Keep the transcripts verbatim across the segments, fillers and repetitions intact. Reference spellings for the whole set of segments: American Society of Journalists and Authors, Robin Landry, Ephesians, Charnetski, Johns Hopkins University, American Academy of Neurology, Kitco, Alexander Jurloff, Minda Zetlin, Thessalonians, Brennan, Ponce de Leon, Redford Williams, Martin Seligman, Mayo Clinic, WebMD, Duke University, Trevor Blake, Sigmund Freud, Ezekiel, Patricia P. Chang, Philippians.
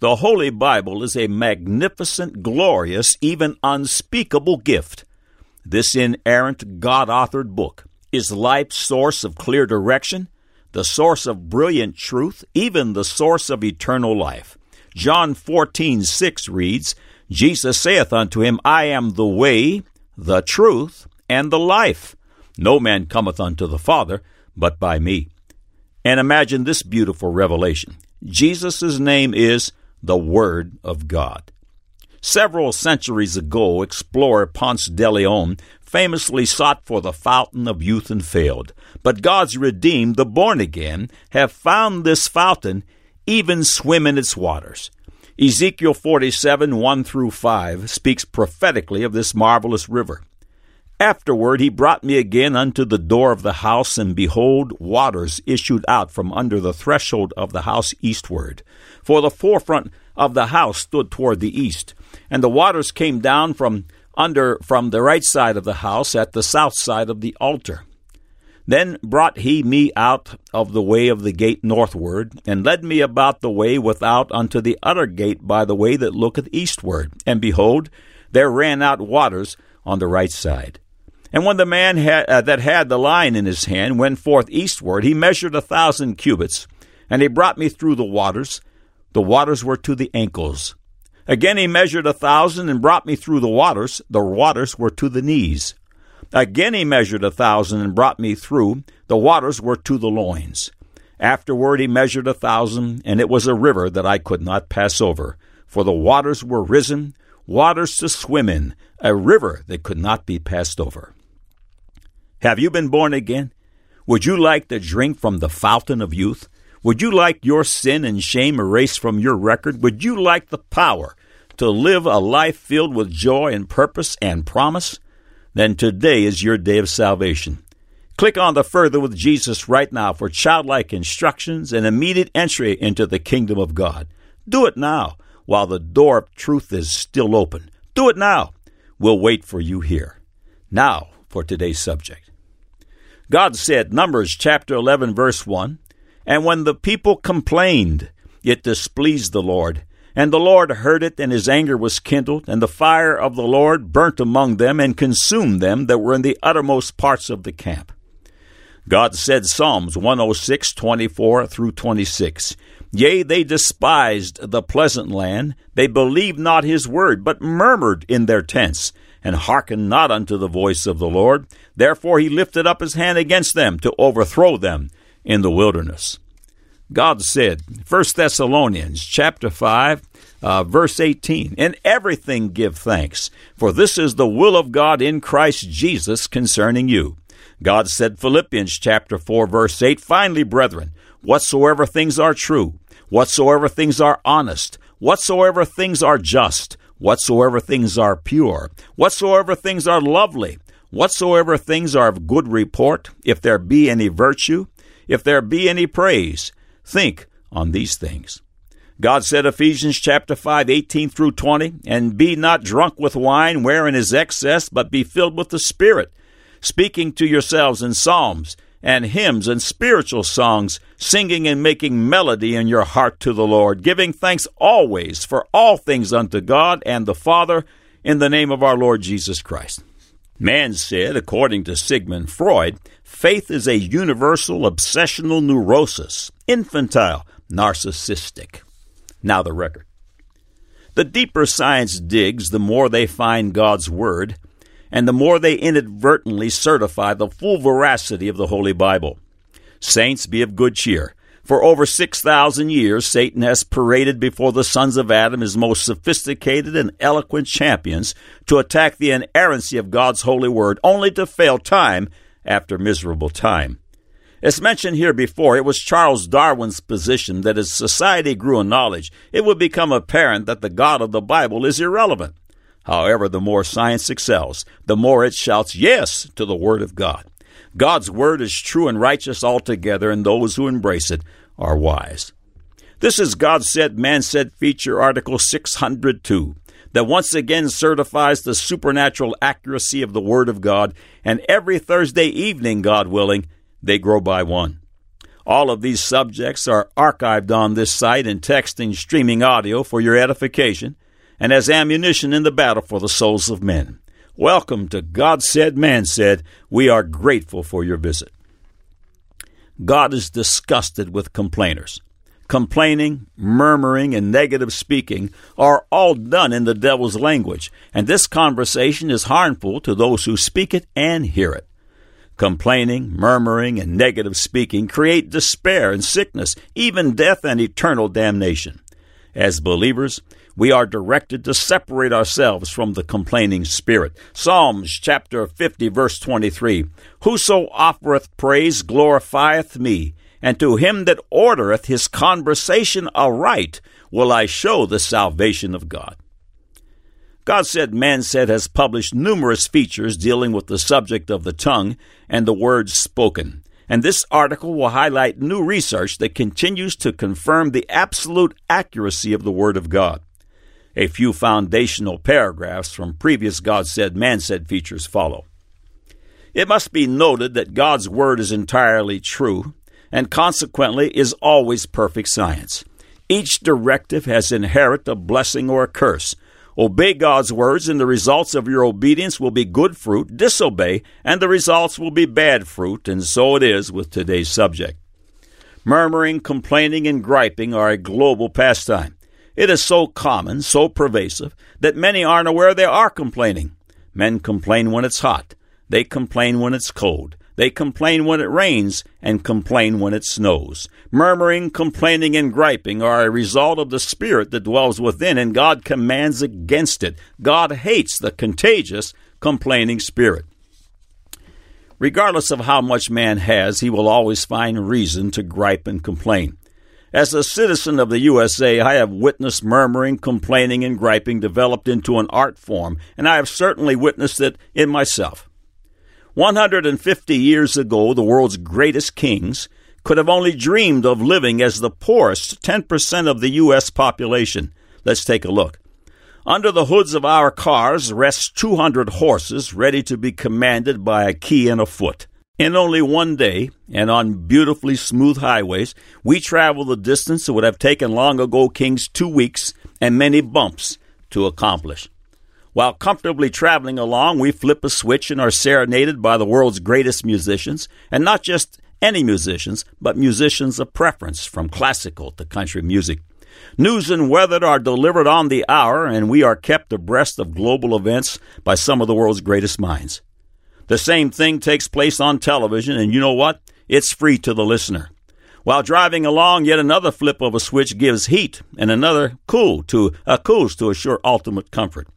The Holy Bible is a magnificent, glorious, even unspeakable gift. This inerrant, God-authored book is life's source of clear direction, the source of brilliant truth, even the source of eternal life. John fourteen six reads, Jesus saith unto him, I am the way, the truth, and the life. No man cometh unto the Father, but by me. And imagine this beautiful revelation. Jesus' name is the Word of God. Several centuries ago, explorer Ponce de Leon famously sought for the fountain of youth and failed. But God's redeemed, the born again, have found this fountain, even swim in its waters. Ezekiel forty-seven, one through five speaks prophetically of this marvelous river. Afterward he brought me again unto the door of the house, and behold, waters issued out from under the threshold of the house eastward. For the forefront of the house stood toward the east, and the waters came down from under from the right side of the house at the south side of the altar. Then brought he me out of the way of the gate northward, and led me about the way without unto the other gate by the way that looketh eastward. And behold, there ran out waters on the right side. And when the man had, uh, that had the line in his hand went forth eastward, he measured a thousand cubits, and he brought me through the waters. The waters were to the ankles. Again he measured a thousand, and brought me through the waters. The waters were to the knees. Again he measured a thousand, and brought me through. The waters were to the loins. Afterward he measured a thousand, and it was a river that I could not pass over, for the waters were risen, waters to swim in, a river that could not be passed over. Have you been born again? Would you like to drink from the fountain of youth? Would you like your sin and shame erased from your record? Would you like the power to live a life filled with joy and purpose and promise? Then today is your day of salvation. Click on the Further with Jesus right now for childlike instructions and immediate entry into the kingdom of God. Do it now while the door of truth is still open. Do it now. We'll wait for you here. Now for today's subject. God said, Numbers chapter eleven, verse one, and when the people complained, it displeased the Lord. And the Lord heard it, and his anger was kindled, and the fire of the Lord burnt among them, and consumed them that were in the uttermost parts of the camp. God said, Psalms one oh six, twenty-four through twenty-six, Yea, they despised the pleasant land, they believed not his word, but murmured in their tents, and hearkened not unto the voice of the Lord. Therefore he lifted up his hand against them to overthrow them in the wilderness. God said, First Thessalonians chapter five, uh, verse eighteen, In everything give thanks, for this is the will of God in Christ Jesus concerning you. God said, Philippians chapter four, verse eight, Finally, brethren, whatsoever things are true, whatsoever things are honest, whatsoever things are just, whatsoever things are pure, whatsoever things are lovely, whatsoever things are of good report, if there be any virtue, if there be any praise, think on these things. God said, Ephesians chapter five, eighteen through twenty, And be not drunk with wine, wherein is excess, but be filled with the Spirit, speaking to yourselves in psalms and hymns and spiritual songs, singing and making melody in your heart to the Lord, giving thanks always for all things unto God and the Father, in the name of our Lord Jesus Christ. Man said, according to Sigmund Freud, faith is a universal obsessional neurosis, infantile, narcissistic. Now the record. The deeper science digs, the more they find God's Word, and the more they inadvertently certify the full veracity of the Holy Bible. Saints, be of good cheer. For over six thousand years, Satan has paraded before the sons of Adam his most sophisticated and eloquent champions to attack the inerrancy of God's holy word, only to fail time after miserable time. As mentioned here before, it was Charles Darwin's position that as society grew in knowledge, it would become apparent that the God of the Bible is irrelevant. However, the more science excels, the more it shouts yes to the Word of God. God's word is true and righteous altogether, and those who embrace it are wise. This is God Said, Man Said feature article six hundred two that once again certifies the supernatural accuracy of the Word of God, and every Thursday evening, God willing, they grow by one. All of these subjects are archived on this site in text and streaming audio for your edification and as ammunition in the battle for the souls of men. Welcome to God Said, Man Said. We are grateful for your visit. God is disgusted with complainers. Complaining, murmuring, and negative speaking are all done in the devil's language, and this conversation is harmful to those who speak it and hear it. Complaining, murmuring, and negative speaking create despair and sickness, even death and eternal damnation. As believers, we are directed to separate ourselves from the complaining spirit. Psalms chapter fifty, verse twenty-three, "Whoso offereth praise glorifieth me, and to him that ordereth his conversation aright will I show the salvation of God." God Said, Man Said has published numerous features dealing with the subject of the tongue and the words spoken, and this article will highlight new research that continues to confirm the absolute accuracy of the Word of God. A few foundational paragraphs from previous God Said, Man Said features follow. It must be noted that God's Word is entirely true, and consequently is always perfect science. Each directive has inherent a blessing or a curse. Obey God's words, and the results of your obedience will be good fruit. Disobey, and the results will be bad fruit, and so it is with today's subject. Murmuring, complaining, and griping are a global pastime. It is so common, so pervasive, that many aren't aware they are complaining. Men complain when it's hot. They complain when it's cold. They complain when it rains and complain when it snows. Murmuring, complaining, and griping are a result of the spirit that dwells within, and God commands against it. God hates the contagious, complaining spirit. Regardless of how much man has, he will always find reason to gripe and complain. As a citizen of the U S A, I have witnessed murmuring, complaining, and griping developed into an art form, and I have certainly witnessed it in myself. one hundred fifty years ago, the world's greatest kings could have only dreamed of living as the poorest ten percent of the U S population. Let's take a look. Under the hoods of our cars rest two hundred horses ready to be commanded by a key and a foot. In only one day, and on beautifully smooth highways, we travel the distance that would have taken long ago kings two weeks and many bumps to accomplish. While comfortably traveling along, we flip a switch and are serenaded by the world's greatest musicians, and not just any musicians, but musicians of preference, from classical to country music. News and weather are delivered on the hour, and we are kept abreast of global events by some of the world's greatest minds. The same thing takes place on television, and you know what? It's free to the listener. While driving along, yet another flip of a switch gives heat, and another cool to uh, cools to assure ultimate comfort.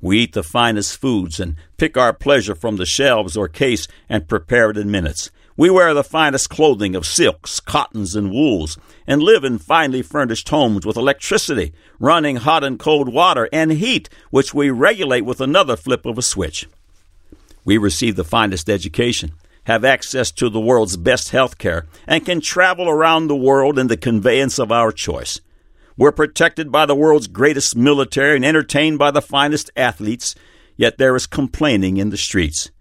We eat the finest foods and pick our pleasure from the shelves or case and prepare it in minutes. We wear the finest clothing of silks, cottons, and wools, and live in finely furnished homes with electricity, running hot and cold water, and heat, which we regulate with another flip of a switch. We receive the finest education, have access to the world's best health care, and can travel around the world in the conveyance of our choice. We're protected by the world's greatest military and entertained by the finest athletes, yet there is complaining in the streets.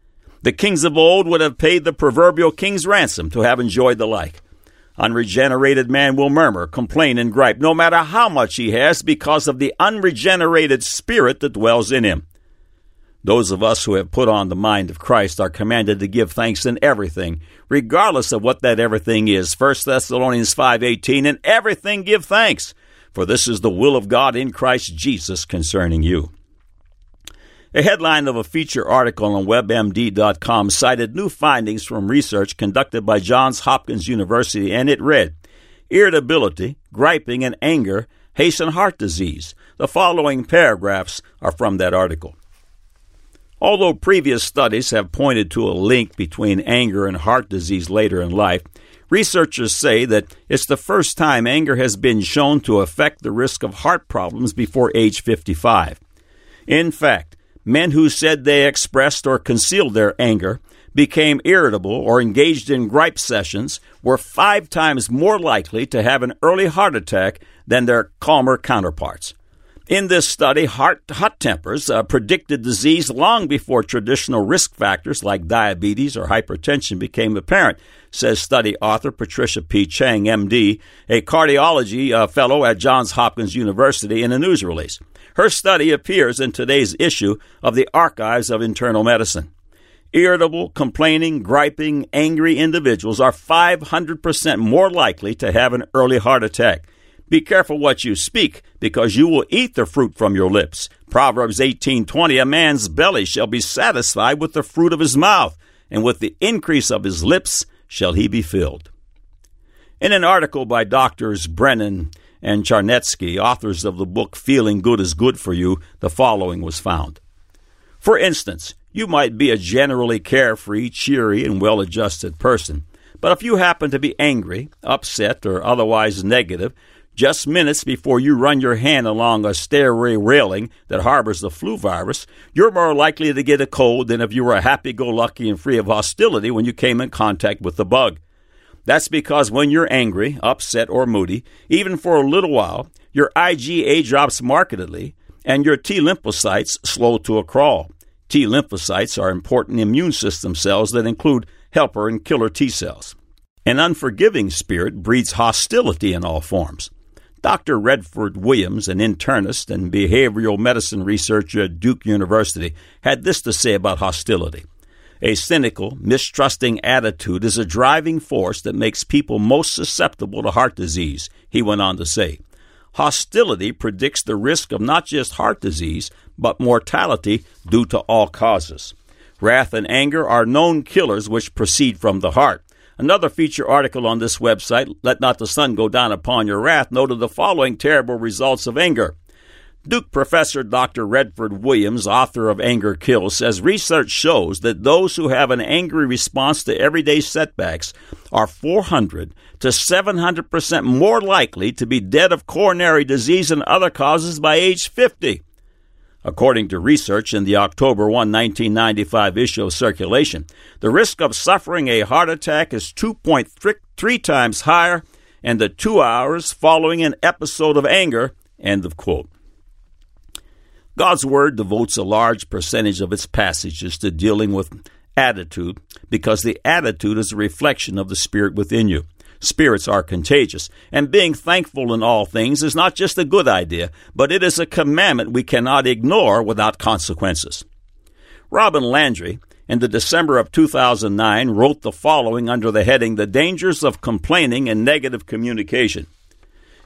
The kings of old would have paid the proverbial king's ransom to have enjoyed the like. Unregenerated man will murmur, complain, and gripe, no matter how much he has, because of the unregenerated spirit that dwells in him. Those of us who have put on the mind of Christ are commanded to give thanks in everything, regardless of what that everything is. First Thessalonians five eighteen, "In everything give thanks, for this is the will of God in Christ Jesus concerning you." A headline of a feature article on web M D dot com cited new findings from research conducted by Johns Hopkins University, and it read, "Irritability, griping, and anger hasten heart disease." The following paragraphs are from that article. Although previous studies have pointed to a link between anger and heart disease later in life, researchers say that it's the first time anger has been shown to affect the risk of heart problems before age fifty-five. In fact, men who said they expressed or concealed their anger, became irritable, or engaged in gripe sessions were five times more likely to have an early heart attack than their calmer counterparts. In this study, heart, hot tempers uh, predicted disease long before traditional risk factors like diabetes or hypertension became apparent, says study author Patricia P. Chang, M D, a cardiology uh, fellow at Johns Hopkins University, in a news release. Her study appears in today's issue of the Archives of Internal Medicine. Irritable, complaining, griping, angry individuals are five hundred percent more likely to have an early heart attack. Be careful what you speak, because you will eat the fruit from your lips. Proverbs eighteen twenty, a man's belly shall be satisfied with the fruit of his mouth, and with the increase of his lips shall he be filled. In an article by Doctors Brennan and Charnetski, authors of the book Feeling Good is Good for You, the following was found. For instance, you might be a generally carefree, cheery, and well-adjusted person, but if you happen to be angry, upset, or otherwise negative, just minutes before you run your hand along a stairway railing that harbors the flu virus, you're more likely to get a cold than if you were happy-go-lucky and free of hostility when you came in contact with the bug. That's because when you're angry, upset, or moody, even for a little while, your IgA drops markedly and your T lymphocytes slow to a crawl. T lymphocytes are important immune system cells that include helper and killer T cells. An unforgiving spirit breeds hostility in all forms. Doctor Redford Williams, an internist and behavioral medicine researcher at Duke University, had this to say about hostility. A cynical, mistrusting attitude is a driving force that makes people most susceptible to heart disease, he went on to say. Hostility predicts the risk of not just heart disease, but mortality due to all causes. Wrath and anger are known killers which proceed from the heart. Another feature article on this website, Let Not the Sun Go Down Upon Your Wrath, noted the following terrible results of anger. Duke professor Doctor Redford Williams, author of Anger Kills, says research shows that those who have an angry response to everyday setbacks are four hundred to seven hundred percent more likely to be dead of coronary disease and other causes by age fifty. According to research in the October first, nineteen ninety-five issue of Circulation, the risk of suffering a heart attack is two point three times higher in the two hours following an episode of anger, end of quote. God's Word devotes a large percentage of its passages to dealing with attitude because the attitude is a reflection of the spirit within you. Spirits are contagious, and being thankful in all things is not just a good idea, but it is a commandment we cannot ignore without consequences. Robin Landry, in the December of two thousand nine, wrote the following under the heading, The Dangers of Complaining and Negative Communication.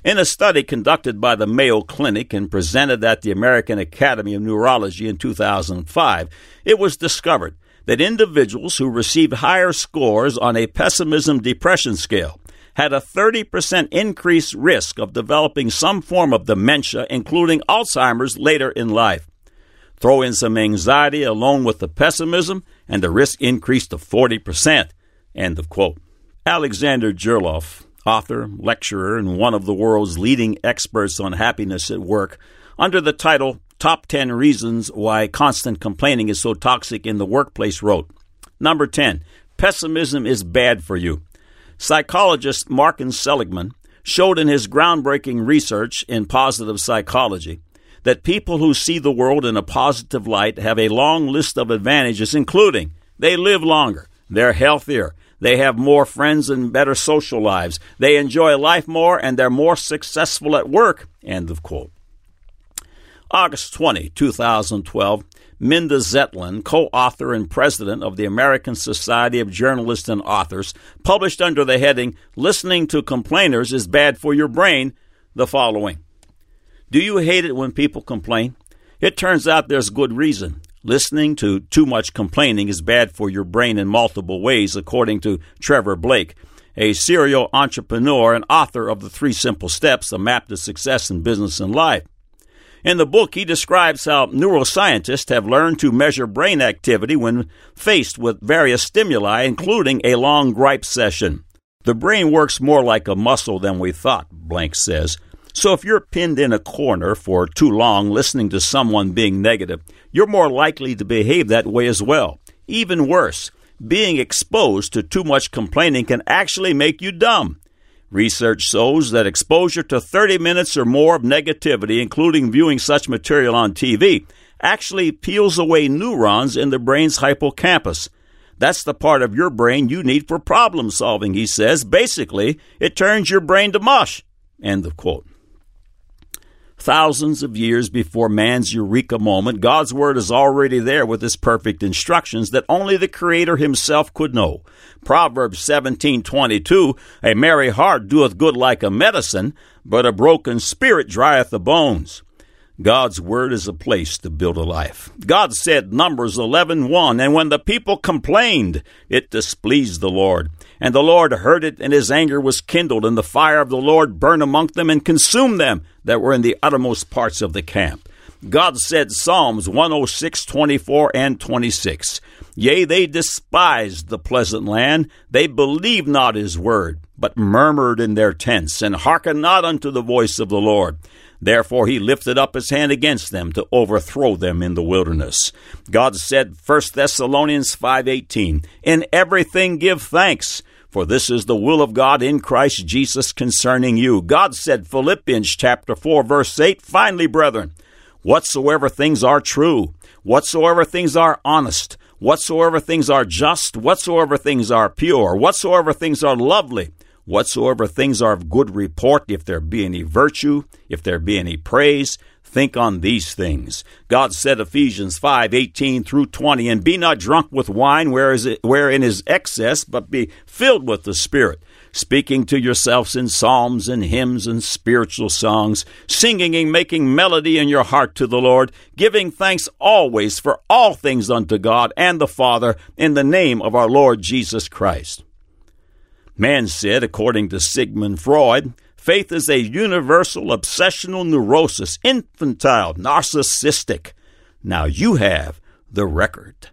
In a study conducted by the Mayo Clinic and presented at the American Academy of Neurology in two thousand five, it was discovered that individuals who received higher scores on a pessimism-depression scale had a thirty percent increased risk of developing some form of dementia, including Alzheimer's, later in life. Throw in some anxiety along with the pessimism, and the risk increased to forty percent. End of quote. Alexander Jurloff, author, lecturer, and one of the world's leading experts on happiness at work, under the title Top ten Reasons Why Constant Complaining is So Toxic in the Workplace, wrote, Number ten, pessimism is bad for you. Psychologist Martin Seligman showed in his groundbreaking research in positive psychology that people who see the world in a positive light have a long list of advantages, including they live longer, they're healthier, they have more friends and better social lives, they enjoy life more, and they're more successful at work, end of quote. August twentieth, twenty twelve, Minda Zetlin, co-author and president of the American Society of Journalists and Authors, published under the heading, Listening to Complainers is Bad for Your Brain, the following. Do you hate it when people complain? It turns out there's good reason. Listening to too much complaining is bad for your brain in multiple ways, according to Trevor Blake, a serial entrepreneur and author of The Three Simple Steps, A Map to Success in Business and Life. In the book, he describes how neuroscientists have learned to measure brain activity when faced with various stimuli, including a long gripe session. The brain works more like a muscle than we thought, Blake says. So if you're pinned in a corner for too long listening to someone being negative, you're more likely to behave that way as well. Even worse, being exposed to too much complaining can actually make you dumb. Research shows that exposure to thirty minutes or more of negativity, including viewing such material on T V, actually peels away neurons in the brain's hippocampus. That's the part of your brain you need for problem solving, he says. Basically, it turns your brain to mush. End of quote. Thousands of years before man's eureka moment, God's word is already there with its perfect instructions that only the Creator himself could know. Proverbs seventeen twenty-two, a merry heart doeth good like a medicine, but a broken spirit drieth the bones. God's word is a place to build a life. God said, Numbers eleven one, and when the people complained, it displeased the Lord. And the Lord heard it, and his anger was kindled, and the fire of the Lord burned among them and consumed them that were in the uttermost parts of the camp. God said, Psalms one oh six, twenty-four, and twenty-six, Yea, they despised the pleasant land, they believed not his word, but murmured in their tents, and hearkened not unto the voice of the Lord. Therefore he lifted up his hand against them to overthrow them in the wilderness. God said, First Thessalonians five eighteen, In everything give thanks, for this is the will of God in Christ Jesus concerning you. God said, Philippians chapter four, verse eight, Finally, brethren, whatsoever things are true, whatsoever things are honest, whatsoever things are just, whatsoever things are pure, whatsoever things are lovely, whatsoever things are of good report, if there be any virtue, if there be any praise, think on these things. God said, Ephesians five, eighteen through twenty, And be not drunk with wine wherein is excess, but be filled with the Spirit, speaking to yourselves in psalms and hymns and spiritual songs, singing and making melody in your heart to the Lord, giving thanks always for all things unto God and the Father, in the name of our Lord Jesus Christ. Man said, according to Sigmund Freud, faith is a universal obsessional neurosis, infantile, narcissistic. Now you have the record.